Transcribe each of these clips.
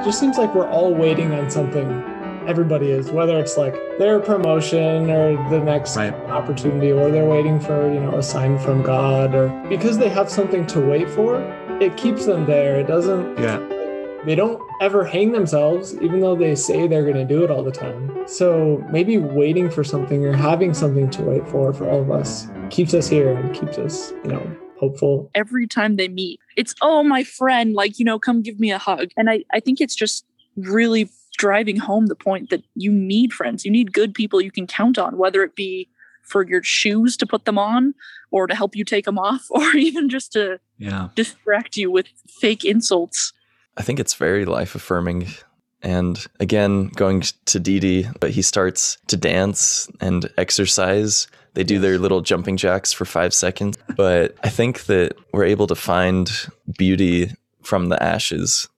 It just seems like we're all waiting on something. Everybody is, whether it's like their promotion or the next opportunity, or they're waiting for, you know, a sign from God, or because they have something to wait for, it keeps them there. It doesn't. Yeah. They don't ever hang themselves, even though they say they're going to do it all the time. So maybe waiting for something or having something to wait for all of us keeps us here and keeps us, you know, hopeful. Every time they meet, it's, oh, my friend, like, you know, come give me a hug. And I think it's just really driving home the point that you need friends. You need good people you can count on, whether it be for your shoes to put them on or to help you take them off, or even just to distract you with fake insults. I think it's very life-affirming. And again, going to Didi, but he starts to dance and exercise. They do their little jumping jacks for 5 seconds. But I think that we're able to find beauty from the ashes.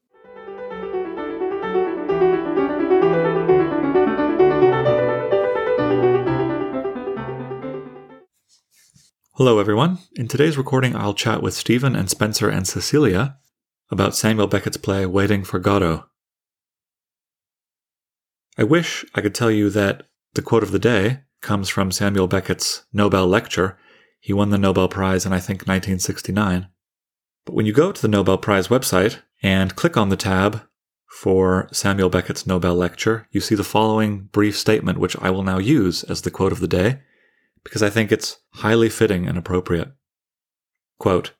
Hello, everyone. In today's recording, I'll chat with Stephen and Spencer and Cecilia about Samuel Beckett's play Waiting for Godot. I wish I could tell you that the quote of the day comes from Samuel Beckett's Nobel lecture. He won the Nobel Prize in, I think, 1969. But when you go to the Nobel Prize website and click on the tab for Samuel Beckett's Nobel lecture, you see the following brief statement, which I will now use as the quote of the day, because I think it's highly fitting and appropriate. Quote,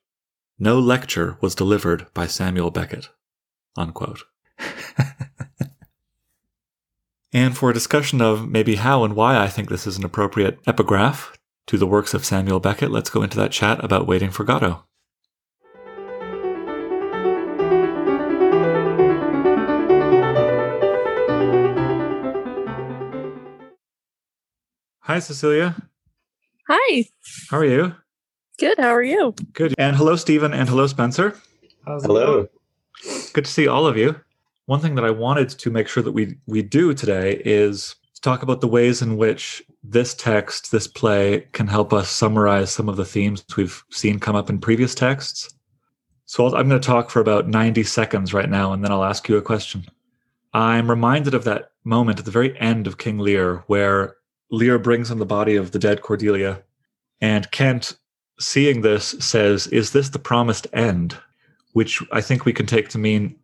"No lecture was delivered by Samuel Beckett," unquote. And for a discussion of maybe how and why I think this is an appropriate epigraph to the works of Samuel Beckett, let's go into that chat about Waiting for Godot. Hi, Cecilia. Hi. How are you? Good. How are you? Good. And hello, Stephen, and hello, Spencer. Hello. Good to see all of you. One thing that I wanted to make sure that we do today is to talk about the ways in which this text, this play, can help us summarize some of the themes we've seen come up in previous texts. So I'm going to talk for about 90 seconds right now, and then I'll ask you a question. I'm reminded of that moment at the very end of King Lear, where Lear brings in the body of the dead Cordelia, and Kent, seeing this, says, "Is this the promised end?" Which I think we can take to mean,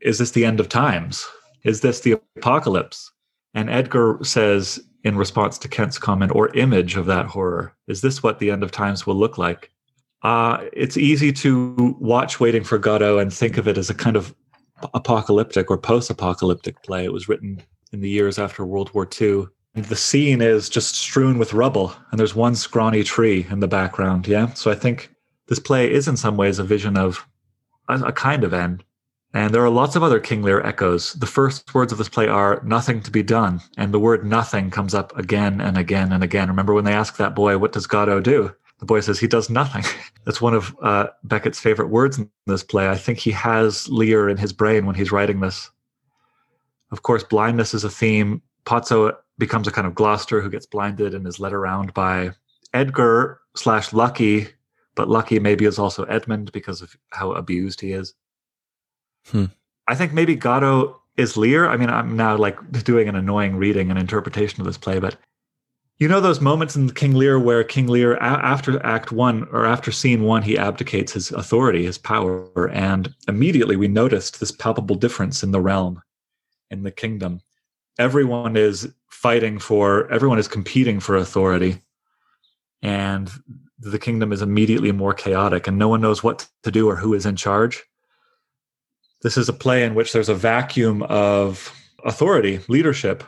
is this the end of times? Is this the apocalypse? And Edgar says, in response to Kent's comment, or image of that horror, is this what the end of times will look like? It's easy to watch Waiting for Godot and think of it as a kind of apocalyptic or post-apocalyptic play. It was written in the years after World War II. And the scene is just strewn with rubble, and there's one scrawny tree in the background, yeah? So I think this play is in some ways a vision of a kind of end. And there are lots of other King Lear echoes. The first words of this play are, "nothing to be done." And the word "nothing" comes up again and again and again. Remember when they asked that boy, what does Godot do? The boy says, he does nothing. That's one of Beckett's favorite words in this play. I think he has Lear in his brain when he's writing this. Of course, blindness is a theme. Pozzo becomes a kind of Gloucester who gets blinded and is led around by Edgar / Lucky, but Lucky maybe is also Edmund because of how abused he is. I think maybe Godot is Lear. I mean, I'm now like doing an annoying reading and interpretation of this play, but you know those moments in King Lear where King Lear, after act one or after scene one, he abdicates his authority, his power, and immediately we noticed this palpable difference in the realm, in the kingdom. Everyone is competing for authority, and the kingdom is immediately more chaotic, and no one knows what to do or who is in charge. This is a play in which there's a vacuum of authority, leadership.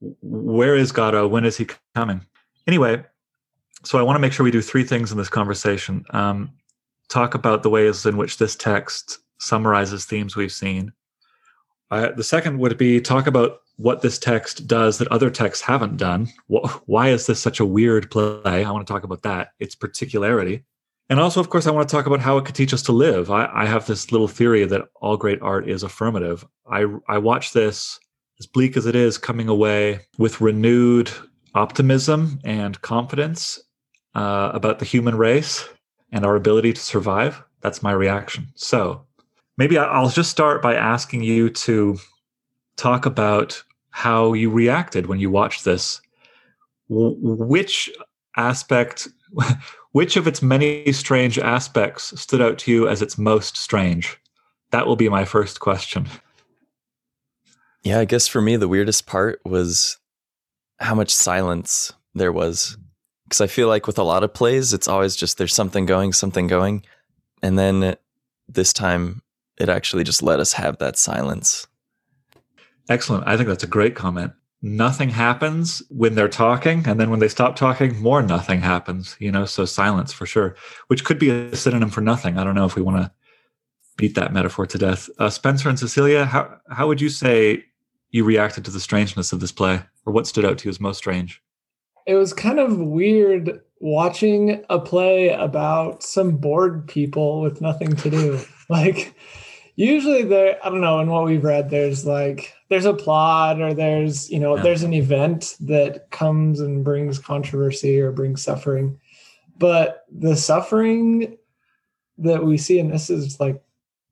Where is Godot? When is he coming? Anyway, so I want to make sure we do three things in this conversation. Talk about the ways in which this text summarizes themes we've seen. The second would be talk about what this text does that other texts haven't done. Why is this such a weird play? I want to talk about that, its particularity. And also, of course, I want to talk about how it could teach us to live. I have this little theory that all great art is affirmative. I watch this, as bleak as it is, coming away with renewed optimism and confidence about the human race and our ability to survive. That's my reaction. So Maybe I'll just start by asking you to talk about how you reacted when you watched this. Which aspect, which of its many strange aspects stood out to you as its most strange? That will be my first question. Yeah, I guess for me, the weirdest part was how much silence there was. Because I feel like with a lot of plays, it's always just there's something going. And then this time, it actually just let us have that silence. Excellent. I think that's a great comment. Nothing happens when they're talking, and then when they stop talking, more nothing happens, you know, so silence for sure, which could be a synonym for nothing. I don't know if we want to beat that metaphor to death. Spencer and Cecilia, how would you say you reacted to the strangeness of this play, or what stood out to you as most strange? It was kind of weird watching a play about some bored people with nothing to do. Like, usually there, I don't know, in what we've read, there's a plot or there's, you know, there's an event that comes and brings controversy or brings suffering. But the suffering that we see in this is like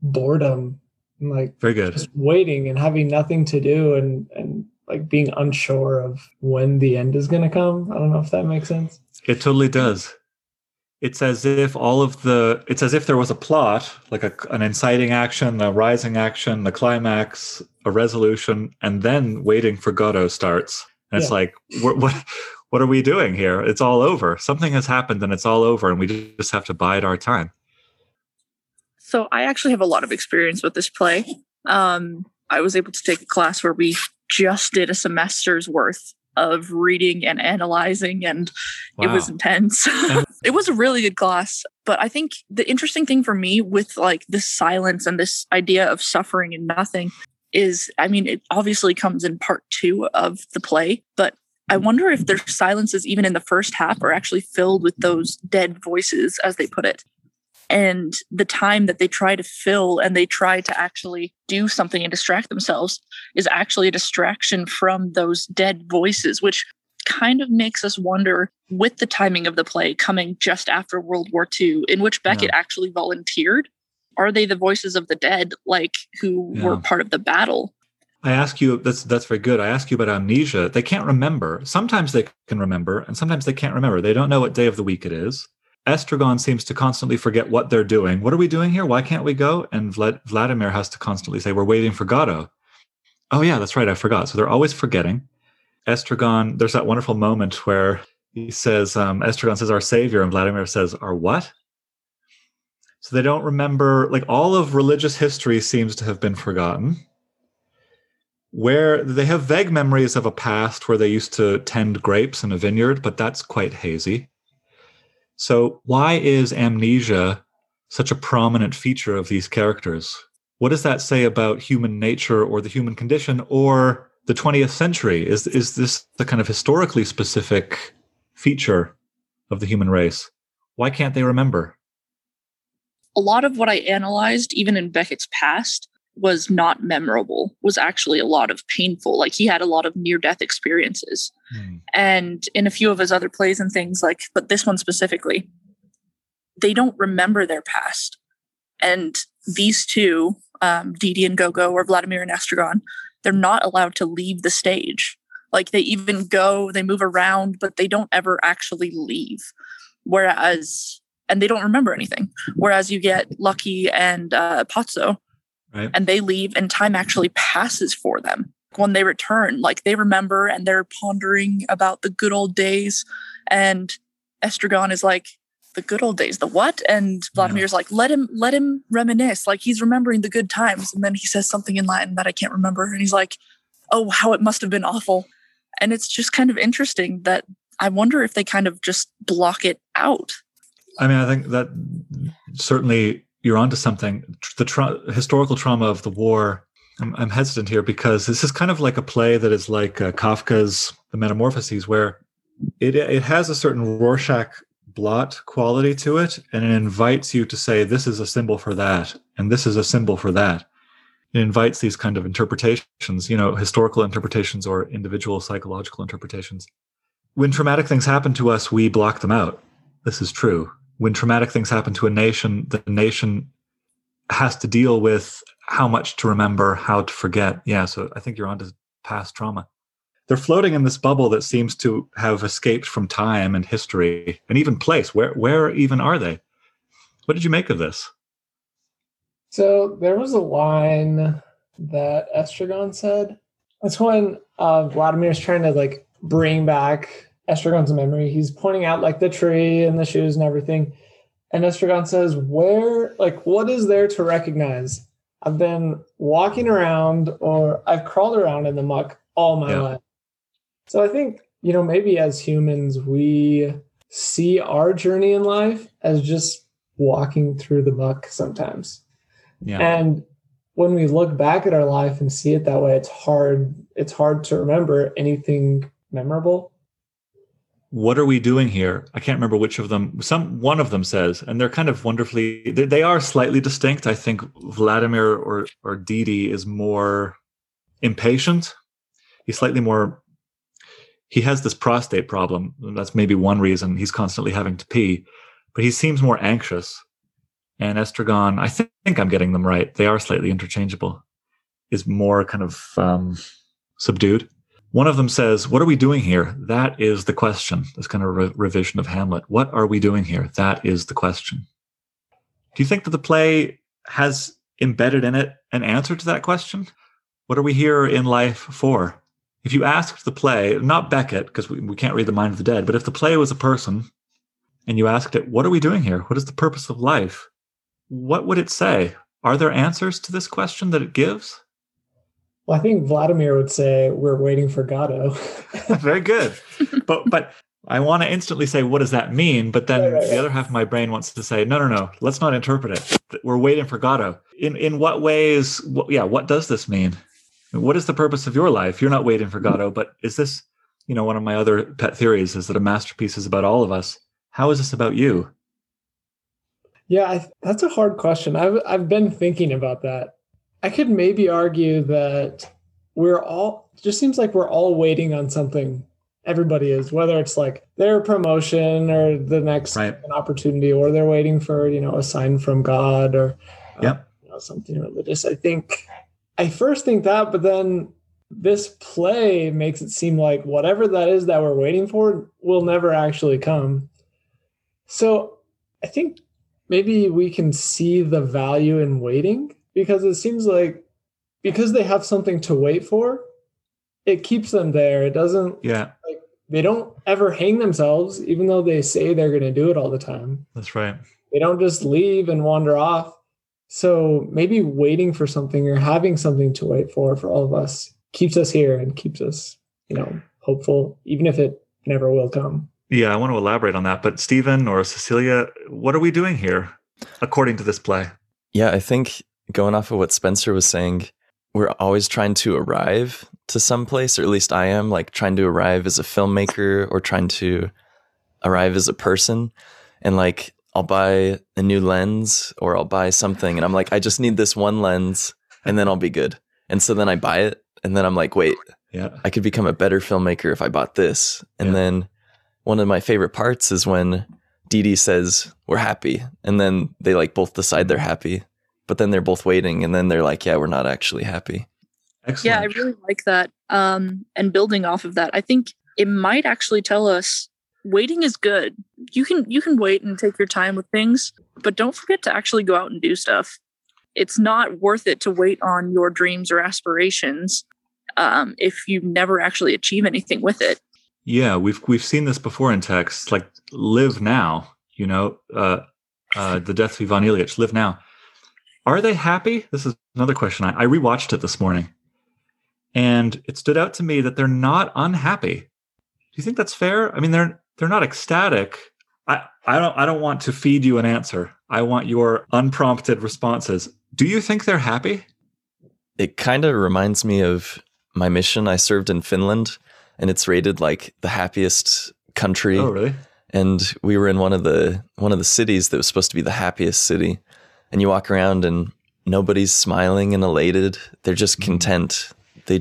boredom and like very good, just waiting and having nothing to do and like being unsure of when the end is going to come. I don't know if that makes sense. It totally does. It's as if it's as if there was a plot, like an inciting action, a rising action, a climax, a resolution, and then Waiting for Godot starts. And it's like, what are we doing here? It's all over. Something has happened and it's all over and we just have to bide our time. So I actually have a lot of experience with this play. I was able to take a class where we just did a semester's worth of reading and analyzing, and It was intense. It was a really good class, but I think the interesting thing for me with like this silence and this idea of suffering and nothing is, I mean, it obviously comes in part two of the play, but I wonder if their silences, even in the first half, are actually filled with those dead voices, as they put it. And the time that they try to fill and they try to actually do something and distract themselves is actually a distraction from those dead voices, which kind of makes us wonder, with the timing of the play coming just after World War II, in which Beckett actually volunteered, are they the voices of the dead, like who were part of the battle? I ask you, that's very good. I ask you about amnesia. They can't remember. Sometimes they can remember, and sometimes they can't remember. They don't know what day of the week it is. Estragon seems to constantly forget what they're doing. What are we doing here? Why can't we go? And Vladimir has to constantly say, we're waiting for Godot. Oh yeah, that's right. I forgot. So they're always forgetting. Estragon, there's that wonderful moment where he says, Estragon says, our savior, and Vladimir says, our what? So they don't remember, like all of religious history seems to have been forgotten. Where they have vague memories of a past where they used to tend grapes in a vineyard, but that's quite hazy. So why is amnesia such a prominent feature of these characters? What does that say about human nature or the human condition or the 20th century? Is this the kind of historically specific feature of the human race? Why can't they remember? A lot of what I analyzed, even in Beckett's past, was not memorable, was actually a lot of painful. Like he had a lot of near-death experiences. And in a few of his other plays and things like, but this one specifically, they don't remember their past. And these two, Didi and Gogo, or Vladimir and Estragon, they're not allowed to leave the stage. Like they even go, they move around, but they don't ever actually leave. And they don't remember anything. Whereas you get Lucky and Pozzo, right. And they leave and time actually passes for them. When they return, like they remember and they're pondering about the good old days. And Estragon is like, the good old days, the what? And Vladimir's like, let him reminisce. Like he's remembering the good times. And then he says something in Latin that I can't remember. And he's like, oh, how it must have been awful. And it's just kind of interesting that I wonder if they kind of just block it out. I mean, I think that certainly you're onto something. The historical trauma of the war, I'm hesitant here because this is kind of like a play that is like Kafka's The Metamorphoses, where it has a certain Rorschach blot quality to it, and it invites you to say, this is a symbol for that, and this is a symbol for that. It invites these kind of interpretations, you know, historical interpretations or individual psychological interpretations. When traumatic things happen to us, we block them out. This is true. When traumatic things happen to a nation, the nation has to deal with how much to remember, how to forget. Yeah, so I think you're onto past trauma. They're floating in this bubble that seems to have escaped from time and history and even place. Where even are they? What did you make of this? So there was a line that Estragon said. That's when Vladimir's trying to like bring back Estragon's memory. He's pointing out like the tree and the shoes and everything. And Estragon says, "Where, like, what is there to recognize? I've been walking around, or I've crawled around in the muck all my life." So I think, you know, maybe as humans, we see our journey in life as just walking through the muck sometimes. Yeah. And when we look back at our life and see it that way, it's hard to remember anything memorable. What are we doing here? I can't remember which of them. One of them says, and they're kind of wonderfully, they are slightly distinct. I think Vladimir or Didi is more impatient. He's slightly more, he has this prostate problem. That's maybe one reason he's constantly having to pee, but he seems more anxious. And Estragon, I think I'm getting them right. They are slightly interchangeable, is more kind of subdued. One of them says, "What are we doing here?" That is the question. This kind of revision of Hamlet. What are we doing here? That is the question. Do you think that the play has embedded in it an answer to that question? What are we here in life for? If you asked the play, not Beckett, because we can't read the mind of the dead, but if the play was a person and you asked it, what are we doing here? What is the purpose of life? What would it say? Are there answers to this question that it gives? Well, I think Vladimir would say, "We're waiting for Godot." Very good. But I want to instantly say, what does that mean? But then the other half of my brain wants to say, no, let's not interpret it. We're waiting for Godot. In what ways? What does this mean? What is the purpose of your life? You're not waiting for Godot, but is this, you know, one of my other pet theories is that a masterpiece is about all of us. How is this about you? Yeah, that's a hard question. I've been thinking about that. I could maybe argue that it just seems like we're all waiting on something. Everybody is, whether it's like their promotion or the next opportunity, or they're waiting for, you know, a sign from God or you know, something religious. I first think that, but then this play makes it seem like whatever that is that we're waiting for will never actually come. So I think maybe we can see the value in waiting. Because it seems like, because they have something to wait for, it keeps them there. It doesn't, like, they don't ever hang themselves, even though they say they're going to do it all the time. That's right. They don't just leave and wander off. So maybe waiting for something or having something to wait for all of us keeps us here and keeps us, you know, hopeful, even if it never will come. Yeah, I want to elaborate on that. But Stephen or Cecilia, what are we doing here according to this play? Yeah, I think, going off of what Spencer was saying, we're always trying to arrive to some place, or at least I am, like trying to arrive as a filmmaker or trying to arrive as a person. And like, I'll buy a new lens or I'll buy something. And I'm like, I just need this one lens and then I'll be good. And so then I buy it. And then I'm like, wait, I could become a better filmmaker if I bought this. And then one of my favorite parts is when Didi says, "We're happy." And then they like both decide they're happy. But then they're both waiting and then they're like, yeah, we're not actually happy. Excellent. Yeah, I really like that. And building off of that, I think it might actually tell us waiting is good. You can wait and take your time with things, but don't forget to actually go out and do stuff. It's not worth it to wait on your dreams or aspirations if you never actually achieve anything with it. Yeah, we've seen this before in texts, like live now, you know, the death of Ivan Ilyich, live now. Are they happy? This is another question. I rewatched it this morning and it stood out to me that they're not unhappy. Do you think that's fair? I mean, they're not ecstatic. I don't want to feed you an answer. I want your unprompted responses. Do you think they're happy? It kind of reminds me of my mission I served in Finland, and it's rated like the happiest country. Oh, really? And we were in one of the cities that was supposed to be the happiest city. And you walk around and nobody's smiling and elated. They're just content. They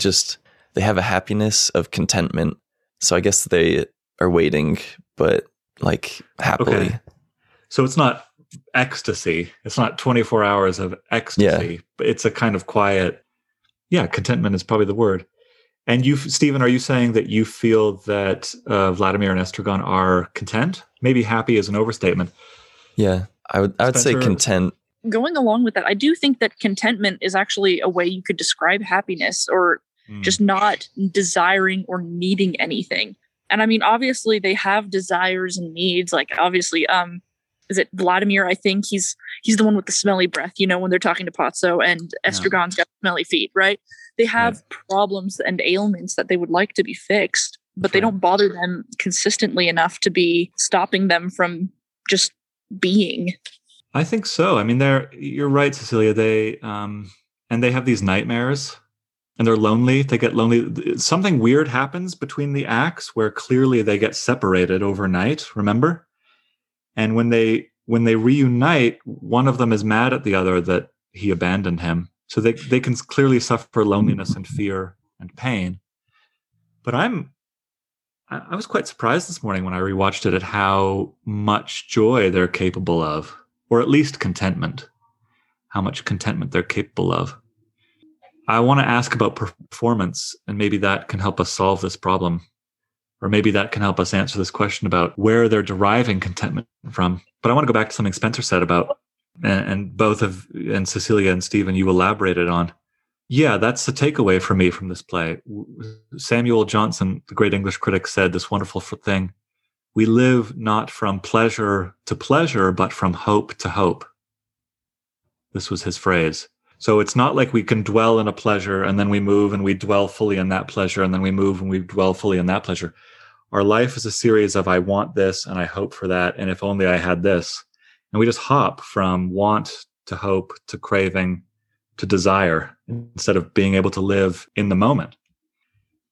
have a happiness of contentment. So I guess they are waiting, but like happily. Okay. So it's not ecstasy. It's not 24 hours of ecstasy, but it's a kind of quiet, contentment is probably the word. And you, Stephen, are you saying that you feel that Vladimir and Estragon are content? Maybe happy is an overstatement. Yeah, I would say content. Going along with that, I do think that contentment is actually a way you could describe happiness, or just not desiring or needing anything. And I mean, obviously they have desires and needs. Like obviously, is it Vladimir? I think he's the one with the smelly breath, you know, when they're talking to Pozzo, and Estragon's got smelly feet, right? They have problems and ailments that they would like to be fixed, but they don't bother them consistently enough to be stopping them from just being. I think so. I mean, you're right, Cecilia. They and they have these nightmares, and they're lonely. They get lonely. Something weird happens between the acts where clearly they get separated overnight. Remember, and when they reunite, one of them is mad at the other that he abandoned him. So they can clearly suffer loneliness and fear and pain. But I was quite surprised this morning when I rewatched it at how much joy they're capable of, or at least contentment, how much contentment they're capable of. I want to ask about performance, and maybe that can help us solve this problem. Or maybe that can help us answer this question about where they're deriving contentment from. But I want to go back to something Spencer said about, and Cecilia and Stephen, you elaborated on. Yeah, that's the takeaway for me from this play. Samuel Johnson, the great English critic, said this wonderful thing: we live not from pleasure to pleasure, but from hope to hope. This was his phrase. So it's not like we can dwell in a pleasure and then we move and we dwell fully in that pleasure, and then we move and we dwell fully in that pleasure. Our life is a series of I want this and I hope for that, and if only I had this. And we just hop from want to hope to craving to desire instead of being able to live in the moment.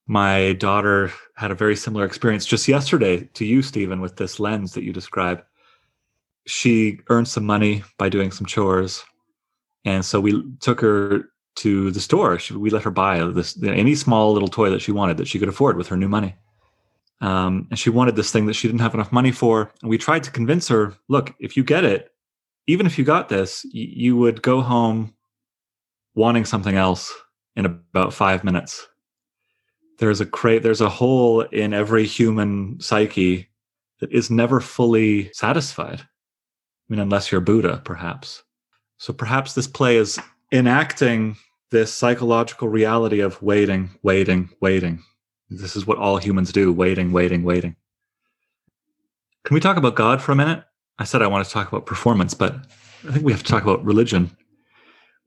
My daughter had a very similar experience just yesterday to you, Stephen, with this lens that you describe. She earned some money by doing some chores. And so we took her to the store. We let her buy any small little toy that she wanted that she could afford with her new money. And she wanted this thing that she didn't have enough money for. And we tried to convince her, look, if you get it, even if you got this, you would go home wanting something else in about 5 minutes. There's a hole in every human psyche that is never fully satisfied. I mean, unless you're Buddha, perhaps. So perhaps this play is enacting this psychological reality of waiting, waiting, waiting. This is what all humans do, waiting, waiting, waiting. Can we talk about God for a minute? I said I want to talk about performance, but I think we have to talk about religion.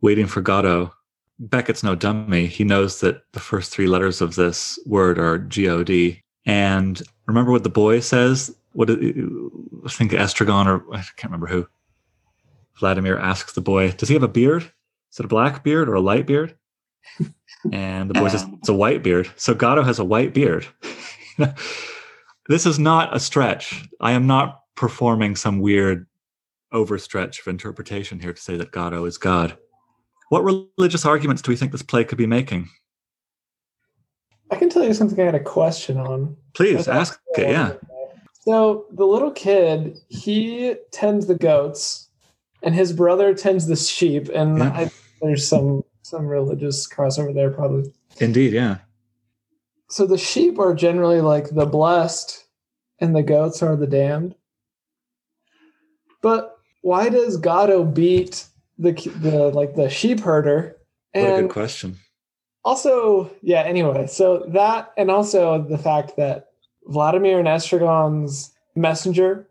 Waiting for Godot. Beckett's no dummy. He knows that the first three letters of this word are G-O-D. And remember what the boy says? I think Estragon, or I can't remember who. Vladimir asks the boy, does he have a beard? Is it a black beard or a light beard? And the boy says, it's a white beard. So Godot has a white beard. This is not a stretch. I am not performing some weird overstretch of interpretation here to say that Godot is God. What religious arguments do we think this play could be making? I can tell you something I had a question on. Please, ask it, yeah. So the little kid, he tends the goats, and his brother tends the sheep, and I think there's some religious crossover there, probably. Indeed, yeah. So the sheep are generally like the blessed, and the goats are the damned. But why does Godot beat the sheep herder? And what a good question. Also, anyway, so that, and also the fact that Vladimir and Estragon's messenger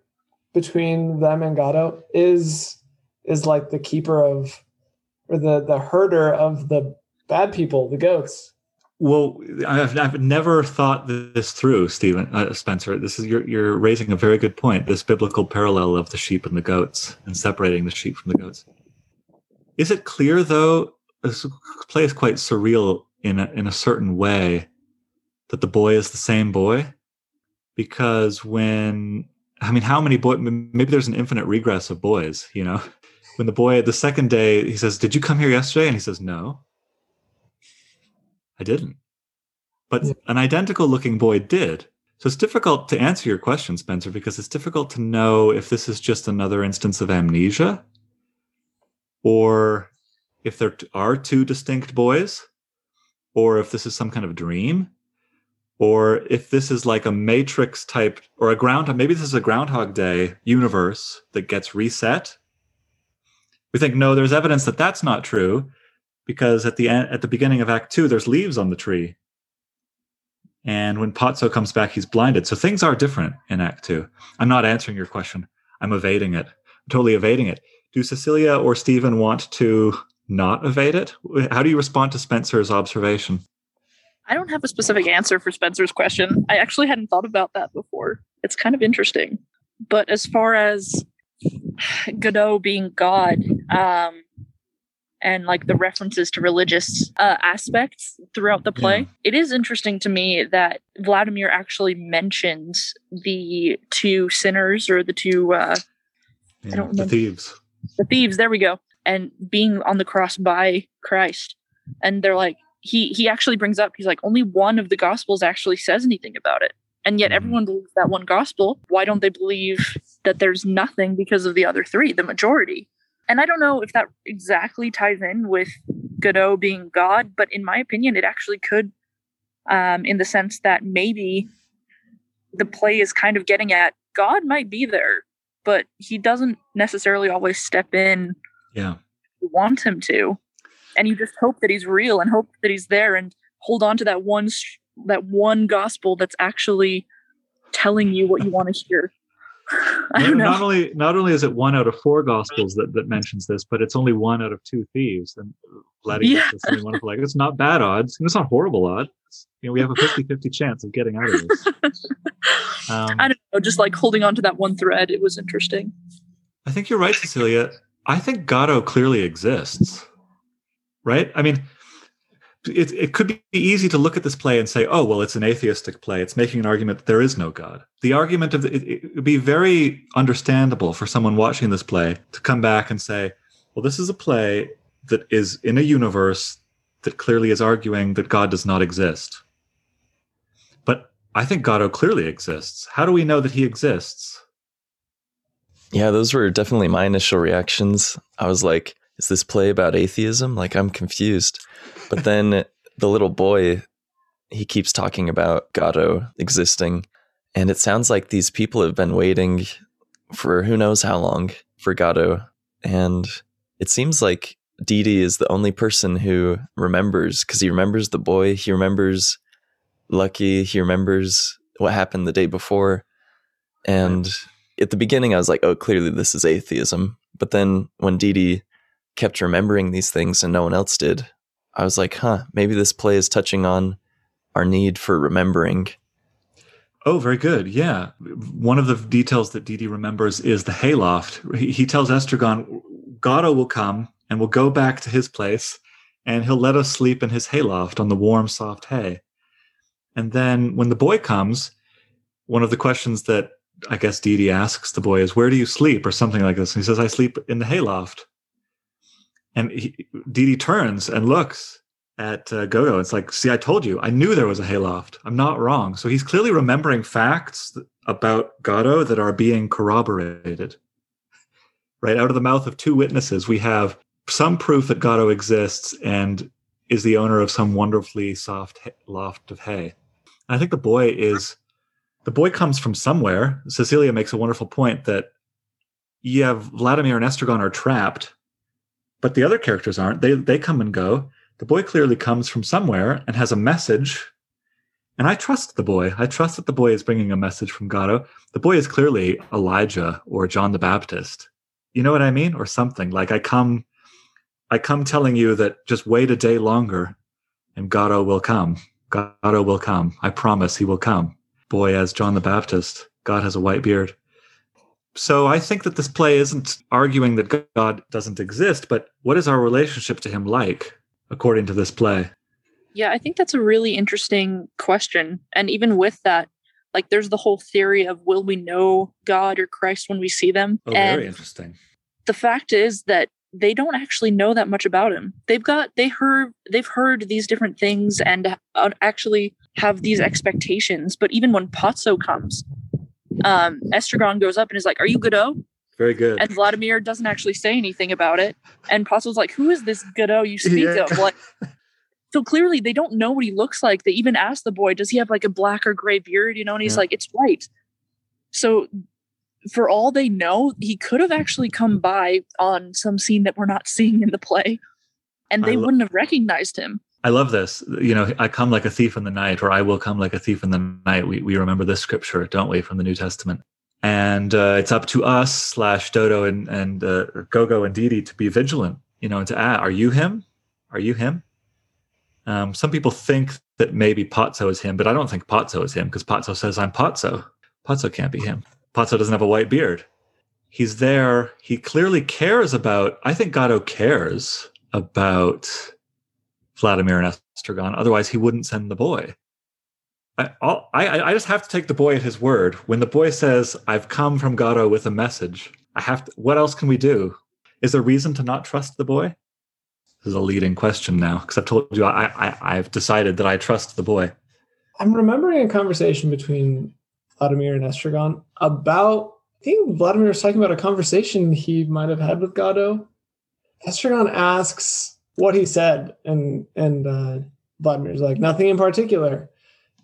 between them and Godot is like the keeper of, or the herder of the bad people, the goats. Well, I've never thought this through, Stephen, Spencer. You're raising a very good point, this biblical parallel of the sheep and the goats and separating the sheep from the goats. Is it clear, though, this play is quite surreal in a certain way, that the boy is the same boy? Because how many boys, maybe there's an infinite regress of boys, you know? When the boy, the second day, he says, did you come here yesterday? And he says, no, I didn't. But an identical looking boy did. So it's difficult to answer your question, Spencer, because it's difficult to know if this is just another instance of amnesia or if there are two distinct boys or if this is some kind of dream or if this is like a Matrix type or a groundhog. Maybe this is a Groundhog Day universe that gets reset. We think, no, there's evidence that that's not true because at the beginning of Act 2, there's leaves on the tree. And when Pozzo comes back, he's blinded. So things are different in Act 2. I'm not answering your question. I'm evading it. I'm totally evading it. Do Cecilia or Stephen want to not evade it? How do you respond to Spencer's observation? I don't have a specific answer for Spencer's question. I actually hadn't thought about that before. It's kind of interesting. But as far as Godot being God, and like the references to religious aspects throughout the play. Yeah. It is interesting to me that Vladimir actually mentions the two sinners or the two, I don't remember. The thieves. The thieves, there we go. And being on the cross by Christ. And they're like, he actually brings up, he's like, only one of the Gospels actually says anything about it. And yet everyone believes that one Gospel. Why don't they believe that there's nothing because of the other three, the majority? And I don't know if that exactly ties in with Godot being God, but in my opinion, it actually could, in the sense that maybe the play is kind of getting at God might be there, but he doesn't necessarily always step in. Yeah, you want him to, and you just hope that he's real and hope that he's there and hold on to that one Gospel that's actually telling you what you want to hear. Not only is it 1 out of 4 Gospels that mentions this, but it's only 1 out of 2 thieves. And Vladimir says something wonderful like, it's not bad odds. It's not horrible odds. We have a 50-50 chance of getting out of this. I don't know, just like holding on to that one thread. It was interesting. I think you're right, Cecilia. I think Godot clearly exists, right? I mean, it could be easy to look at this play and say, oh, well, it's an atheistic play. It's making an argument that there is no God. The argument of it would be very understandable for someone watching this play to come back and say, well, this is a play that is in a universe that clearly is arguing that God does not exist. But I think Godot clearly exists. How do we know that he exists? Yeah, those were definitely my initial reactions. I was like, is this play about atheism? Like, I'm confused. But then the little boy, he keeps talking about Godot existing. And it sounds like these people have been waiting for who knows how long for Godot. And it seems like Didi is the only person who remembers, because he remembers the boy. He remembers Lucky. He remembers what happened the day before. And at the beginning, I was like, oh, clearly this is atheism. But then when Didi kept remembering these things and no one else did, I was like, maybe this play is touching on our need for remembering. Oh, very good. Yeah. One of the details that Didi remembers is the hayloft. He tells Estragon, Godot will come and we'll go back to his place and he'll let us sleep in his hayloft on the warm, soft hay. And then when the boy comes, one of the questions that I guess Didi asks the boy is, where do you sleep? Or something like this. And he says, I sleep in the hayloft. And Didi turns and looks at Gogo. It's like, see, I told you. I knew there was a hayloft. I'm not wrong. So he's clearly remembering facts about Godot that are being corroborated. Right? Out of the mouth of two witnesses, we have some proof that Godot exists and is the owner of some wonderfully soft loft of hay. And I think the boy comes from somewhere. Cecilia makes a wonderful point that, yeah, Vladimir and Estragon are trapped, but the other characters aren't. They come and go. The boy clearly comes from somewhere and has a message. And I trust the boy. I trust that the boy is bringing a message from Godot. The boy is clearly Elijah or John the Baptist. You know what I mean? Or something. Like, I come telling you that just wait a day longer and Godot will come. Godot will come. I promise he will come. Boy, as John the Baptist, God has a white beard. So I think that this play isn't arguing that God doesn't exist, but what is our relationship to him like, according to this play? Yeah, I think that's a really interesting question. And even with that, like, there's the whole theory of, will we know God or Christ when we see them? Oh, and very interesting. The fact is that they don't actually know that much about him. They've heard these different things and actually have these expectations. But even when Pozzo comes, Estragon goes up and is like, "Are you Godot?" Very good. And Vladimir doesn't actually say anything about it. And Pozzo's like, "Who is this Godot you speak of?" Like, so clearly they don't know what he looks like. They even ask the boy, "Does he have like a black or gray beard?" You know, and he's like, "It's white." So for all they know, he could have actually come by on some scene that we're not seeing in the play, and they wouldn't have recognized him. I love this. You know, I come like a thief in the night, or I will come like a thief in the night. We remember this scripture, don't we, from the New Testament. And it's up to us / Dodo and Gogo and Didi to be vigilant, you know, and to ask, are you him? Are you him? Some people think that maybe Pozzo is him, but I don't think Pozzo is him, because Pozzo says, I'm Pozzo. Pozzo can't be him. Pozzo doesn't have a white beard. He's there. He clearly cares about, I think Godot cares about Vladimir and Estragon. Otherwise, he wouldn't send the boy. I just have to take the boy at his word. When the boy says, I've come from Godot with a message, I have to, what else can we do? Is there reason to not trust the boy? This is a leading question now, because I've told you I've decided that I trust the boy. I'm remembering a conversation between Vladimir and Estragon about, I think Vladimir was talking about a conversation he might have had with Godot. Estragon asks what he said, and Vladimir's like, nothing in particular.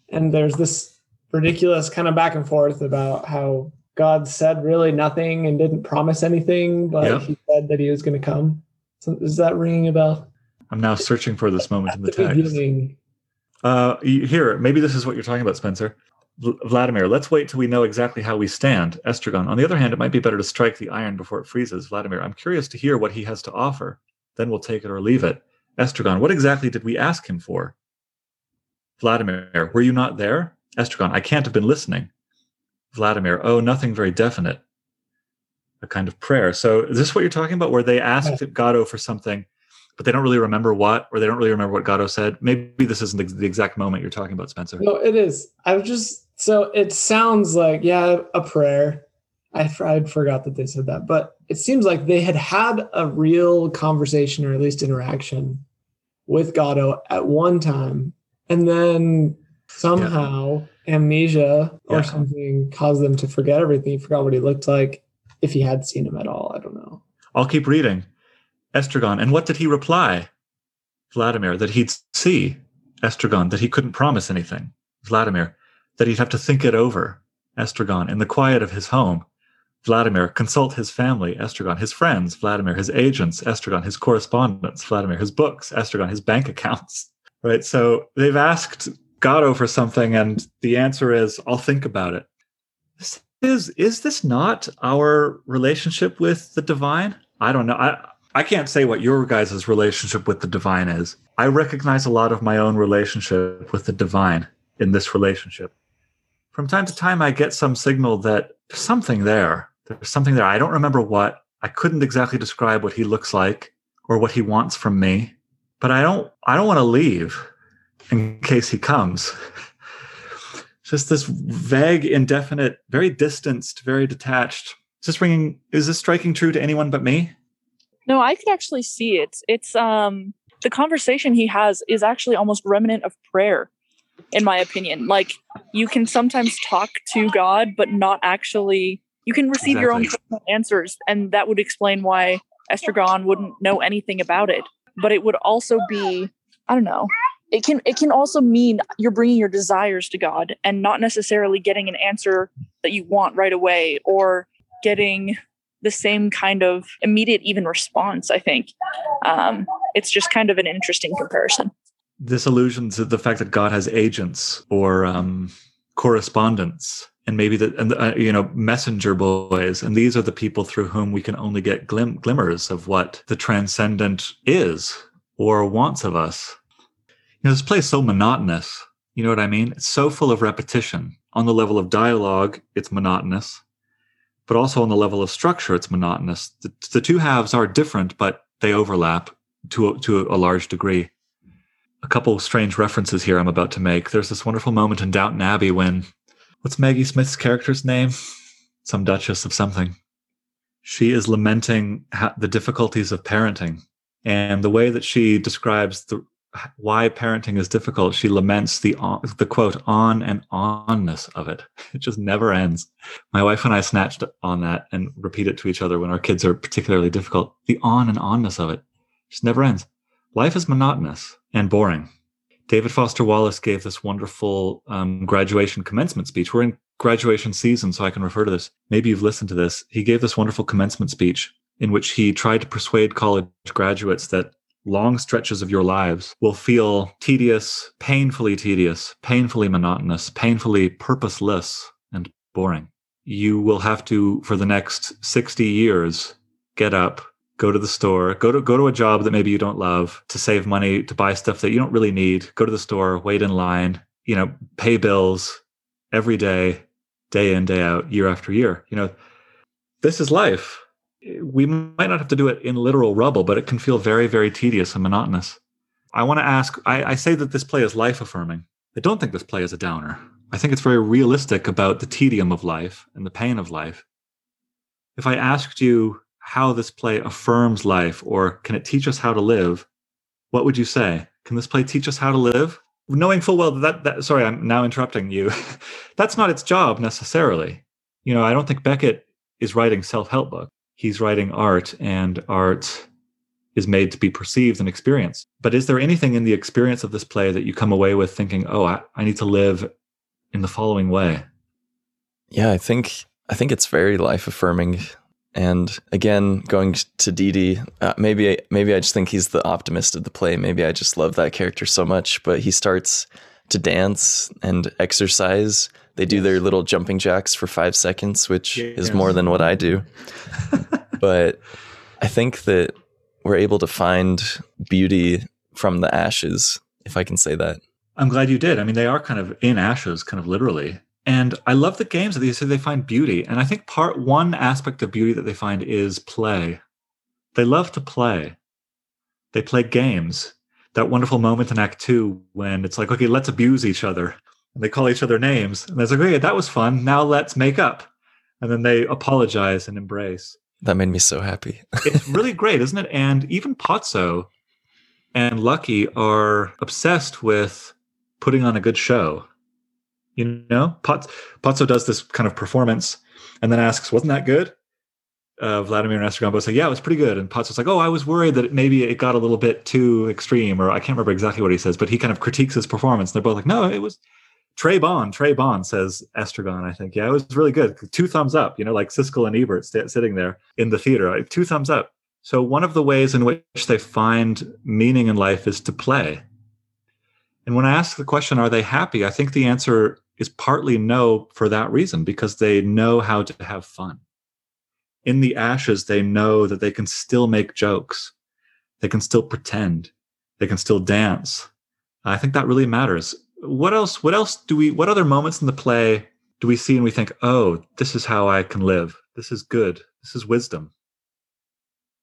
And there's this ridiculous kind of back and forth about how God said really nothing and didn't promise anything, but he said that he was going to come. So is that ringing a bell? I'm now searching for this moment in the text. Here, maybe this is what you're talking about, Spencer. Vladimir, let's wait till we know exactly how we stand. Estragon, on the other hand, it might be better to strike the iron before it freezes. Vladimir, I'm curious to hear what he has to offer. Then we'll take it or leave it. Estragon, what exactly did we ask him for? Vladimir, were you not there? Estragon, I can't have been listening. Vladimir, oh, nothing very definite. A kind of prayer. So is this what you're talking about, where they asked Godot for something, but they don't really remember what, or they don't really remember what Godot said? Maybe this isn't the exact moment you're talking about, Spencer. No, it is. So it sounds like, a prayer. I forgot that they said that, but it seems like they had a real conversation, or at least interaction, with Godot at one time. And then somehow amnesia or something caused them to forget everything. He forgot what he looked like, if he had seen him at all. I don't know. I'll keep reading. Estragon, and what did he reply? Vladimir, that he'd see. Estragon, that he couldn't promise anything. Vladimir, that he'd have to think it over. Estragon, in the quiet of his home. Vladimir, consult his family. Estragon, his friends. Vladimir, his agents. Estragon, his correspondence. Vladimir, his books. Estragon, his bank accounts. Right, so they've asked Godot for something, and the answer is, I'll think about it. Is this not our relationship with the divine? I don't know. I can't say what your guys' relationship with the divine is. I recognize a lot of my own relationship with the divine in this relationship. From time to time, I get some signal that there's something there. There's something there. I don't remember what. I couldn't exactly describe what he looks like or what he wants from me. But I don't want to leave in case he comes. Just this vague, indefinite, very distanced, very detached. Is this striking true to anyone but me? No, I could actually see it. It's the conversation he has is actually almost remnant of prayer, in my opinion. Like, you can sometimes talk to God, but not actually, you can receive your own personal answers. And that would explain why Estragon wouldn't know anything about it. But it would also be, I don't know, it can also mean you're bringing your desires to God and not necessarily getting an answer that you want right away, or getting the same kind of immediate even response, I think. It's just kind of an interesting comparison. This allusion to the fact that God has agents or correspondents, and maybe messenger boys. And these are the people through whom we can only get glimmers of what the transcendent is or wants of us. You know, this play is so monotonous. You know what I mean? It's so full of repetition. On the level of dialogue, it's monotonous, but also on the level of structure, it's monotonous. The two halves are different, but they overlap to a large degree. A couple of strange references here I'm about to make. There's this wonderful moment in Downton Abbey when, what's Maggie Smith's character's name? Some duchess of something. She is lamenting the difficulties of parenting. And the way that she describes the why parenting is difficult, she laments the quote, on and onness of it. It just never ends. My wife and I snatched on that and repeat it to each other when our kids are particularly difficult. The on and onness of it just never ends. Life is monotonous and boring. David Foster Wallace gave this wonderful graduation commencement speech. We're in graduation season, so I can refer to this. Maybe you've listened to this. He gave this wonderful commencement speech in which he tried to persuade college graduates that long stretches of your lives will feel tedious, painfully monotonous, painfully purposeless and boring. You will have to, for the next 60 years, get up, go to the store, go to a job that maybe you don't love, to save money, to buy stuff that you don't really need, go to the store, wait in line, you know, pay bills every day, day in, day out, year after year. You know, this is life. We might not have to do it in literal rubble, but it can feel very, very tedious and monotonous. I want to ask, I say that this play is life-affirming. I don't think this play is a downer. I think it's very realistic about the tedium of life and the pain of life. If I asked you how this play affirms life, or can it teach us how to live, what would you say? Can this play teach us how to live? Knowing full well that sorry, I'm now interrupting you. That's not its job necessarily. You know, I don't think Beckett is writing self-help books. He's writing art, and art is made to be perceived and experienced. But is there anything in the experience of this play that you come away with thinking, oh, I need to live in the following way? Yeah, I think it's very life-affirming. And again, going to D.D., maybe I just think he's the optimist of the play. Maybe I just love that character so much. But he starts to dance and exercise. They do their little jumping jacks for 5 seconds, which is more than what I do. But I think that we're able to find beauty from the ashes, if I can say that. I'm glad you did. I mean, they are kind of in ashes, kind of literally. And I love the games that they say they find beauty. And I think one aspect of beauty that they find is play. They love to play. They play games. That wonderful moment in Act Two when it's like, okay, let's abuse each other. And they call each other names. And it's like, okay, that was fun. Now let's make up. And then they apologize and embrace. That made me so happy. It's really great, isn't it? And even Pozzo and Lucky are obsessed with putting on a good show. You know, Pozzo does this kind of performance and then asks, wasn't that good? Vladimir and Estragon both say, yeah, it was pretty good. And Pozzo's like, oh, I was worried that maybe it got a little bit too extreme, or I can't remember exactly what he says, but he kind of critiques his performance. And they're both like, no, it was Trey Bond, says Estragon, I think. Yeah, it was really good. 2 thumbs up, you know, like Siskel and Ebert sitting there in the theater. Right? 2 thumbs up. So one of the ways in which they find meaning in life is to play. And when I ask the question, are they happy? I think the answer is partly no for that reason, because they know how to have fun. In the ashes, they know that they can still make jokes. They can still pretend. They can still dance. I think that really matters. What other moments in the play do we see and we think, oh, this is how I can live. This is good. This is wisdom.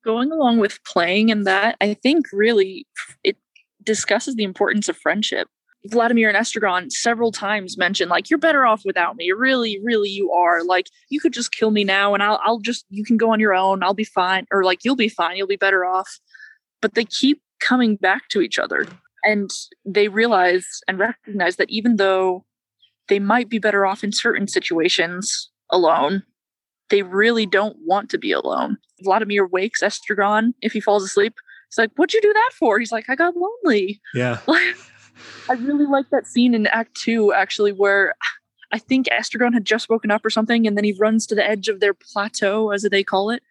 Going along with playing and that, I think really it discusses the importance of friendship. Vladimir and Estragon several times mentioned, like, you're better off without me. Really, really, you are. Like, you could just kill me now, and you can go on your own. I'll be fine. Or like, you'll be fine. You'll be better off. But they keep coming back to each other. And they realize and recognize that even though they might be better off in certain situations alone, they really don't want to be alone. Vladimir wakes Estragon if he falls asleep. He's like, what'd you do that for? He's like, I got lonely. Yeah. I really like that scene in Act 2, actually, where I think Estragon had just woken up or something, and then he runs to the edge of their plateau, as they call it.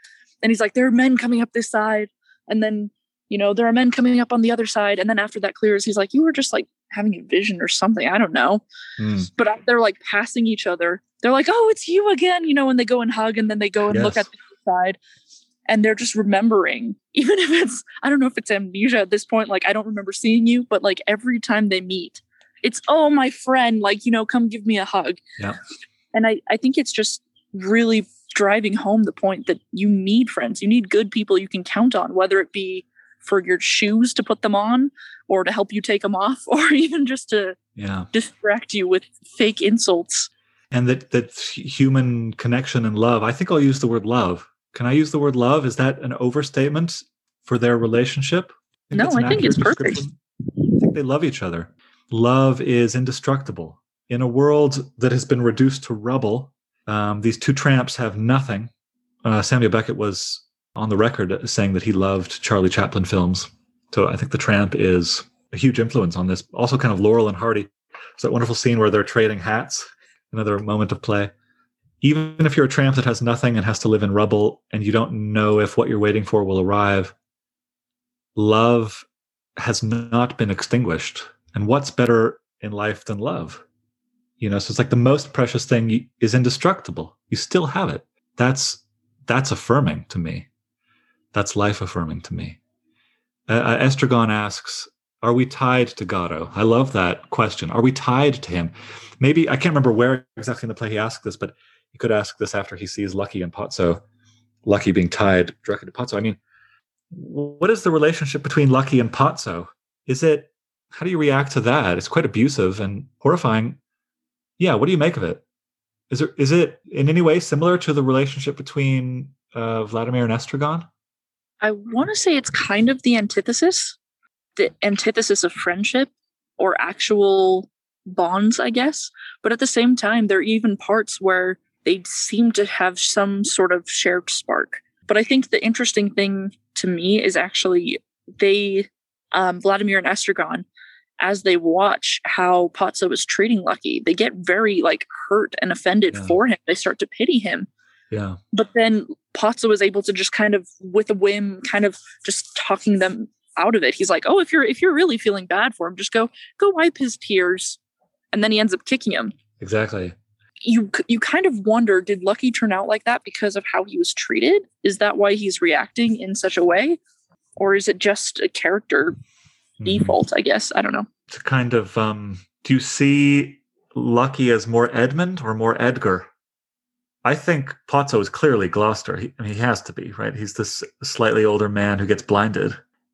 And he's like, there are men coming up this side. And then, you know, there are men coming up on the other side. And then after that clears, he's like, you were just like having a vision or something. I don't know. Mm. But they're like passing each other. They're like, oh, it's you again. You know, when they go and hug, and then they go and look at the other side. And they're just remembering, even if it's, I don't know if it's amnesia at this point, like, I don't remember seeing you, but like every time they meet, it's, oh, my friend, like, you know, come give me a hug. Yeah. And I think it's just really driving home the point that you need friends. You need good people you can count on, whether it be for your shoes to put them on or to help you take them off, or even just to distract you with fake insults. And that human connection and love, I think I'll use the word love. Can I use the word love? Is that an overstatement for their relationship? I think it's perfect. think they love each other. Love is indestructible. In a world that has been reduced to rubble, these two tramps have nothing. Samuel Beckett was on the record saying that he loved Charlie Chaplin films. So I think The Tramp is a huge influence on this. Also kind of Laurel and Hardy. It's that wonderful scene where they're trading hats. Another moment of play. Even if you're a tramp that has nothing and has to live in rubble and you don't know if what you're waiting for will arrive, love has not been extinguished. And what's better in life than love? You know, so it's like the most precious thing is indestructible. You still have it. That's affirming to me. That's life affirming to me. Estragon asks, are we tied to Godot? I love that question. Are we tied to him? Maybe, I can't remember where exactly in the play he asked this, but he could ask this after he sees Lucky and Pozzo, Lucky being tied directly to Pozzo. I mean, what is the relationship between Lucky and Pozzo? How do you react to that? It's quite abusive and horrifying. Yeah, what do you make of it? Is it in any way similar to the relationship between Vladimir and Estragon? I want to say it's kind of the antithesis of friendship or actual bonds, I guess. But at the same time, there are even parts where they seem to have some sort of shared spark. But I think the interesting thing to me is actually Vladimir and Estragon, as they watch how Pozzo is treating Lucky, they get very hurt and offended for him. They start to pity him. Yeah. But then Pozzo is able to just kind of, with a whim, kind of just talking them out of it. He's like, oh, if you're really feeling bad for him, just go wipe his tears. And then he ends up kicking him. Exactly. You kind of wonder, did Lucky turn out like that because of how he was treated? Is that why he's reacting in such a way? Or is it just a character default, I guess? I don't know. It's kind of, do you see Lucky as more Edmund or more Edgar? I think Pozzo is clearly Gloucester. He has to be, right? He's this slightly older man who gets blinded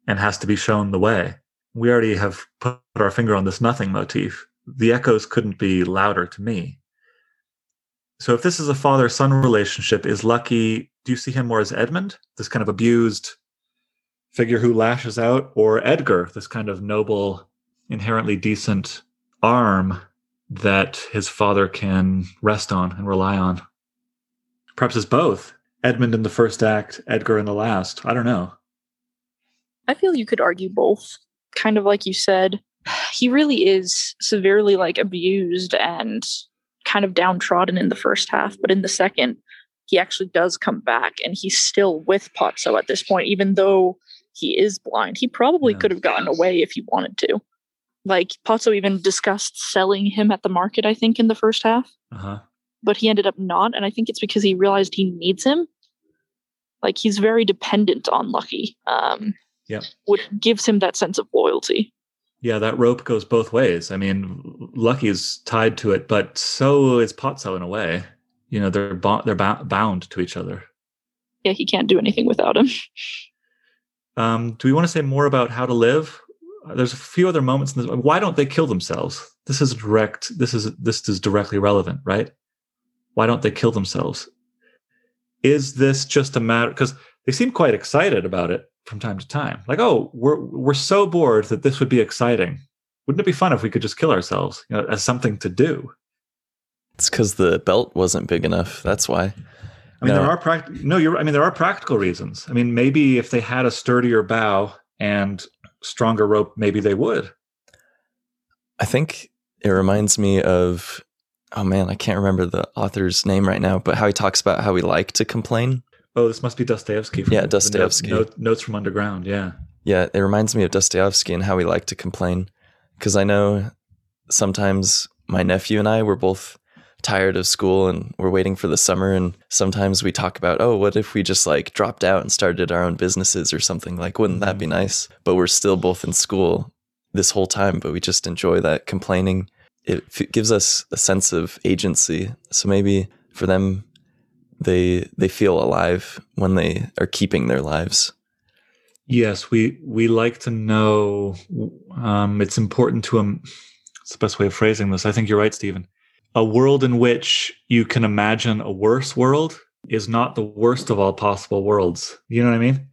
and has to be shown the way. We already have put our finger on this nothing motif. The echoes couldn't be louder to me. So if this is a father-son relationship, is Lucky, do you see him more as Edmund, this kind of abused figure who lashes out, or Edgar, this kind of noble, inherently decent arm that his father can rest on and rely on? Perhaps it's both. Edmund in the first act, Edgar in the last. I don't know. I feel you could argue both. Kind of like you said, he really is severely abused and kind of downtrodden in the first half, but in the second, he actually does come back and he's still with Pozzo at this point, even though he is blind. He probably could have gotten away if he wanted to. Pozzo even discussed selling him at the market, I think, in the first half. Uh-huh. But he ended up not, and I think it's because he realized he needs him. He's very dependent on Lucky, which gives him that sense of loyalty. Yeah, that rope goes both ways. I mean, Lucky is tied to it, but so is Pozzo in a way. You know, they're bound to each other. Yeah, he can't do anything without him. Do we want to say more about how to live? There's a few other moments in this. Why don't they kill themselves? This is directly relevant, right? Why don't they kill themselves? Is this just a matter, because they seem quite excited about it from time to time. Oh, we're so bored that this would be exciting. Wouldn't it be fun if we could just kill ourselves, as something to do? It's because the belt wasn't big enough. That's why. I mean, there are practical reasons. I mean, maybe if they had a sturdier bow and stronger rope, maybe they would. I think it reminds me of, oh man, I can't remember the author's name right now, but how he talks about how we like to complain. Oh, this must be Dostoevsky. Dostoevsky. Notes from Underground, yeah. Yeah, it reminds me of Dostoevsky and how we like to complain. Because I know sometimes my nephew and I were both tired of school and we're waiting for the summer. And sometimes we talk about, oh, what if we just dropped out and started our own businesses or something? Wouldn't that be nice? But we're still both in school this whole time, but we just enjoy that complaining. It gives us a sense of agency. So maybe for them, they feel alive when they are keeping their lives. Yes, we like to know. It's important to them. It's the best way of phrasing this. I think you're right, Stephen. A world in which you can imagine a worse world is not the worst of all possible worlds. You know what I mean?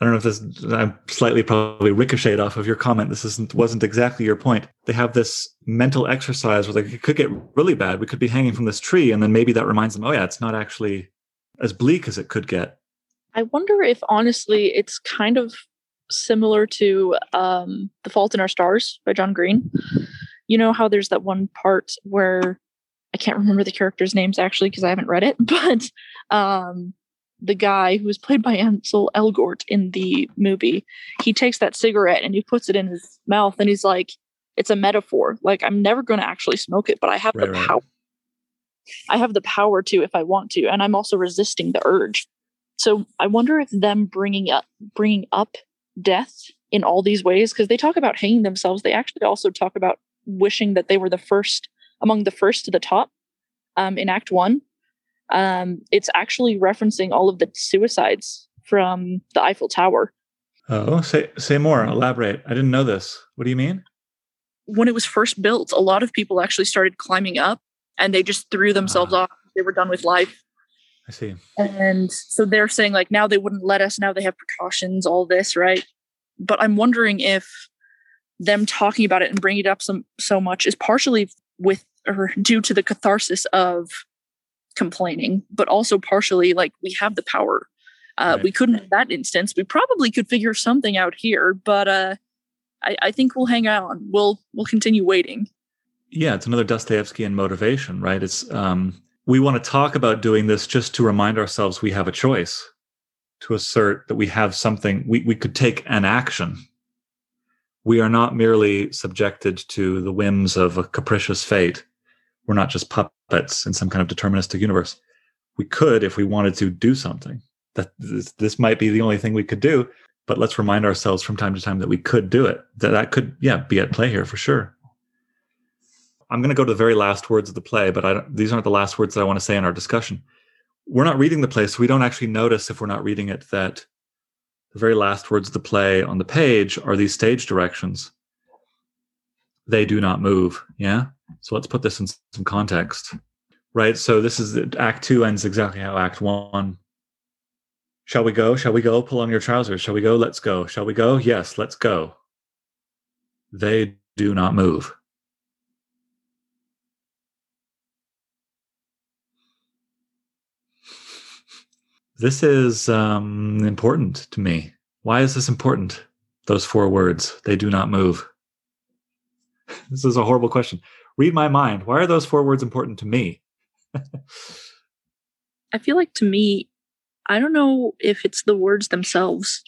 I don't know if this, I'm slightly probably ricocheted off of your comment. This wasn't exactly your point. They have this mental exercise where, like, it could get really bad. We could be hanging from this tree. And then maybe that reminds them, oh yeah, it's not actually as bleak as it could get. I wonder if, honestly, it's kind of similar to The Fault in Our Stars by John Green. You know how there's that one part where, I can't remember the characters' names actually because I haven't read it, but the guy who was played by Ansel Elgort in the movie, he takes that cigarette and he puts it in his mouth and he's like, it's a metaphor. Like, I'm never going to actually smoke it, but I have the power. I have the power to if I want to. And I'm also resisting the urge. So I wonder if them bringing up death in all these ways, because they talk about hanging themselves. They actually also talk about wishing that they were the first among the first to the top in Act 1. It's actually referencing all of the suicides from the Eiffel Tower. Oh, say more, elaborate. I didn't know this. What do you mean? When it was first built, a lot of people actually started climbing up and they just threw themselves off. They were done with life. I see. And so they're saying, like, now they wouldn't let us. Now they have precautions, all this, right? But I'm wondering if them talking about it and bringing it up so much is partially with or due to the catharsis of complaining, but also partially like we have the power. Right. We couldn't in that instance. We probably could figure something out here, but I think we'll hang on. We'll continue waiting. Yeah, it's another Dostoevskyan motivation, right? It's we want to talk about doing this just to remind ourselves we have a choice, to assert that we have something, we could take an action. We are not merely subjected to the whims of a capricious fate. We're not just puppets in some kind of deterministic universe. We could, if we wanted to, do something. That this might be the only thing we could do, but let's remind ourselves from time to time that we could do it. That could, yeah, be at play here for sure. I'm going to go to the very last words of the play, but these aren't the last words that I want to say in our discussion. We're not reading the play, so we don't actually notice if we're not reading it that the very last words of the play on the page are these stage directions. They do not move. Yeah. So let's put this in some context, right? So this is Act 2 ends exactly how Act 1. Shall we go? Shall we go? Pull on your trousers. Shall we go? Let's go. Shall we go? Yes, let's go. They do not move. This is important to me. Why is this important? Those four words, they do not move. This is a horrible question. Read my mind. Why are those four words important to me? I feel like to me, I don't know if it's the words themselves,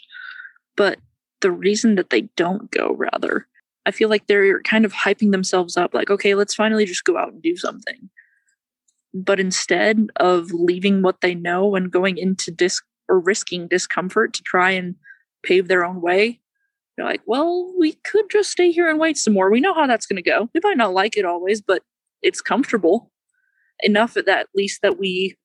but the reason that they don't go, rather. I feel like they're kind of hyping themselves up. Like, okay, let's finally just go out and do something. But instead of leaving what they know and going into risking discomfort to try and pave their own way, they're like, well, we could just stay here and wait some more. We know how that's going to go. We might not like it always, but it's comfortable enough at that, at least that we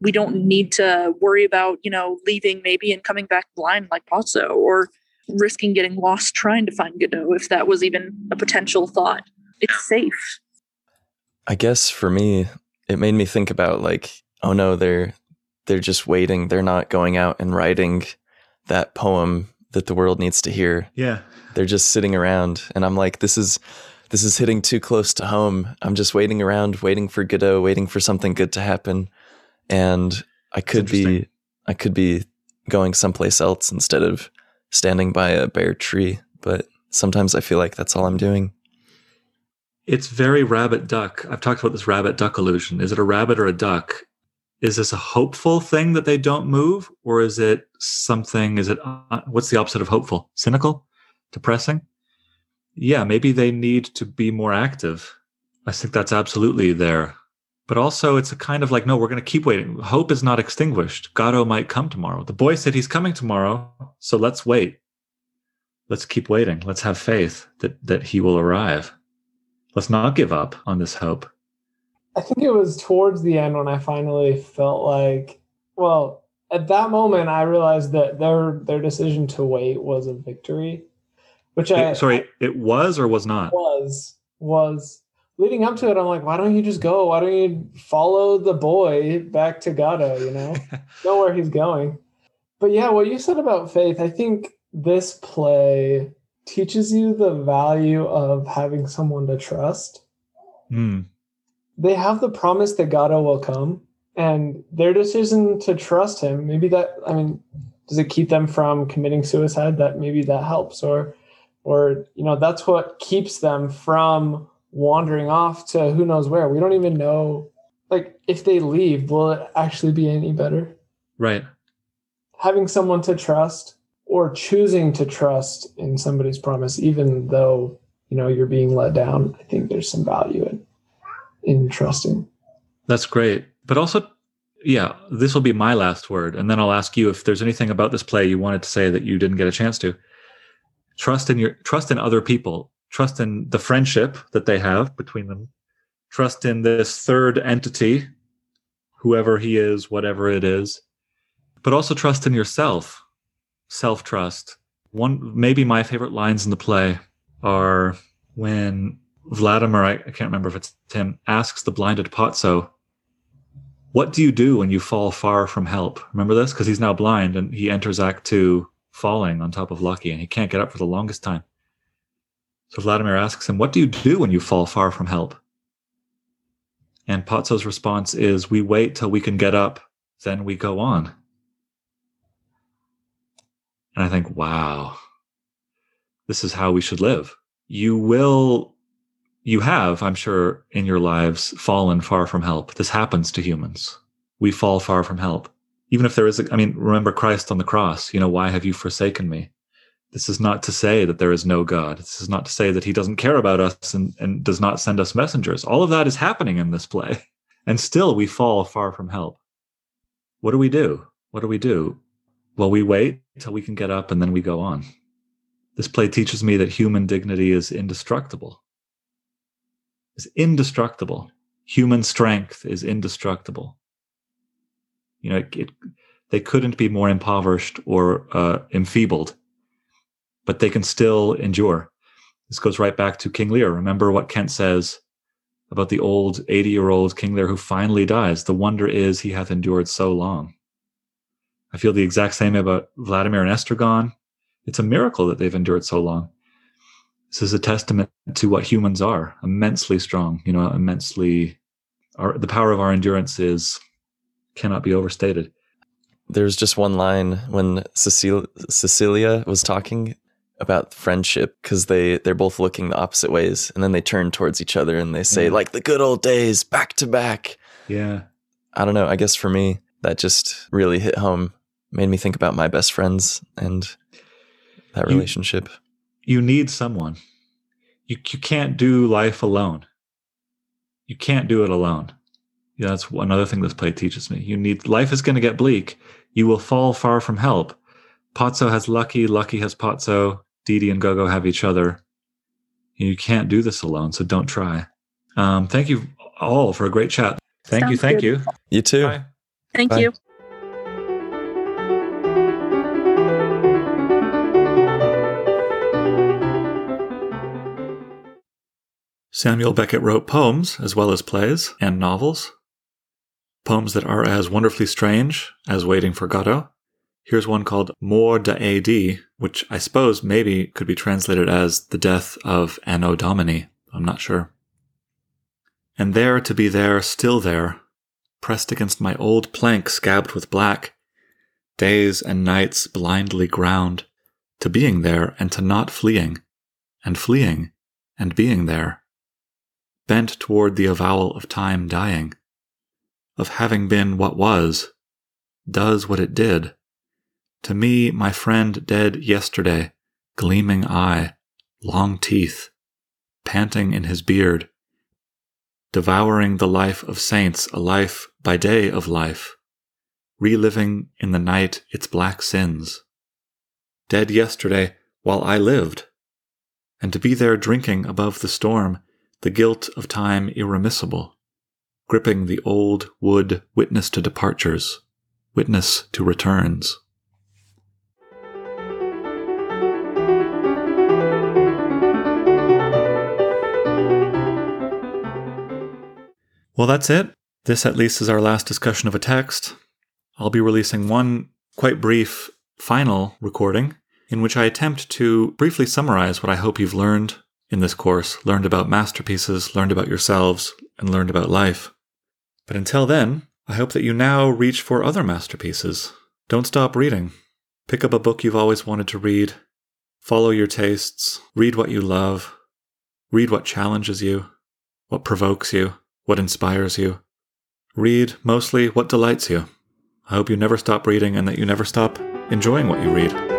don't need to worry about, leaving maybe and coming back blind like Pozzo, or risking getting lost trying to find Godot if that was even a potential thought. It's safe. I guess for me, it made me think about, like, oh no, they're just waiting. They're not going out and writing that poem that the world needs to hear. Yeah. They're just sitting around. And I'm like, this is hitting too close to home. I'm just waiting around, waiting for Godot, waiting for something good to happen. And I could be going someplace else instead of standing by a bare tree. But sometimes I feel like that's all I'm doing. It's very rabbit duck. I've talked about this rabbit duck illusion. Is it a rabbit or a duck? Is this a hopeful thing that they don't move? Or is it something, what's the opposite of hopeful? Cynical? Depressing? Yeah, maybe they need to be more active. I think that's absolutely there. But also it's a kind of like, no, we're going to keep waiting. Hope is not extinguished. Godot might come tomorrow. The boy said he's coming tomorrow. So let's wait. Let's keep waiting. Let's have faith that he will arrive. Let's not give up on this hope. I think it was towards the end when I finally felt like, well, at that moment, I realized that their decision to wait was a victory, which it was or was not? Was. Leading up to it, I'm like, why don't you just go? Why don't you follow the boy back to Godot, know where he's going? But yeah, what you said about faith, I think this play teaches you the value of having someone to trust. Mm. They have the promise that Godot will come, and their decision to trust him, maybe that, I mean, does it keep them from committing suicide? That maybe that helps, or, you know, that's what keeps them from wandering off to who knows where. We don't even know, like, if they leave, will it actually be any better? Right. Having someone to trust, or choosing to trust in somebody's promise, even though, you know, you're being let down, I think there's some value in trusting. That's great. But also, yeah, this will be my last word. And then I'll ask you if there's anything about this play you wanted to say that you didn't get a chance to. Trust in other people. Trust in the friendship that they have between them. Trust in this third entity, whoever he is, whatever it is. But also trust in yourself. Self-trust. Maybe my favorite lines in the play are when Vladimir, I can't remember if it's him, asks the blinded Pozzo, what do you do when you fall far from help? Remember this? Because he's now blind and he enters Act 2 falling on top of Lucky and he can't get up for the longest time. So Vladimir asks him, what do you do when you fall far from help? And Pozzo's response is, we wait till we can get up, then we go on. And I think, wow, this is how we should live. You have, I'm sure, in your lives fallen far from help. This happens to humans. We fall far from help. Even if there is, remember Christ on the cross, you know, why have you forsaken me? This is not to say that there is no God. This is not to say that he doesn't care about us and does not send us messengers. All of that is happening in this play. And still we fall far from help. What do we do? What do we do? Well, we wait till we can get up and then we go on. This play teaches me that human dignity is indestructible. Is indestructible. Human strength is indestructible. You know, they couldn't be more impoverished or enfeebled, but they can still endure. This goes right back to King Lear. Remember what Kent says about the old 80-year-old King Lear who finally dies. The wonder is he hath endured so long. I feel the exact same about Vladimir and Estragon. It's a miracle that they've endured so long. This is a testament to what humans are, immensely strong, you know, the power of our endurance cannot be overstated. There's just one line when Cecilia was talking about friendship, because they're both looking the opposite ways and then they turn towards each other and they say, like the good old days, back to back. Yeah. I don't know. I guess for me, that just really hit home, made me think about my best friends and that relationship. You need someone. You can't do life alone. You can't do it alone. Yeah, that's another thing this play teaches me. Life is going to get bleak. You will fall far from help. Pozzo has Lucky. Lucky has Pozzo. Didi and Gogo have each other. You can't do this alone, so don't try. Thank you all for a great chat. Thank Sounds you. Thank good. You. You too. Bye. Thank Bye. You. Samuel Beckett wrote poems as well as plays and novels. Poems that are as wonderfully strange as Waiting for Godot. Here's one called Mort de A.D., which I suppose maybe could be translated as The Death of Anno Domini. I'm not sure. And there to be there, still there, pressed against my old plank scabbed with black, days and nights blindly ground, to being there and to not fleeing, and fleeing and being there. Bent toward the avowal of time dying, of having been what was, does what it did. To me, my friend dead yesterday, gleaming eye, long teeth, panting in his beard, devouring the life of saints, a life by day of life, reliving in the night its black sins. Dead yesterday while I lived, and to be there drinking above the storm, the guilt of time irremissible, gripping the old wood, witness to departures, witness to returns. Well, that's it. This, at least, is our last discussion of a text. I'll be releasing one quite brief final recording in which I attempt to briefly summarize what I hope you've learned in this course, learned about masterpieces, learned about yourselves, and learned about life. But until then, I hope that you now reach for other masterpieces. Don't stop reading. Pick up a book you've always wanted to read. Follow your tastes. Read what you love. Read what challenges you, what provokes you, what inspires you. Read mostly what delights you. I hope you never stop reading and that you never stop enjoying what you read.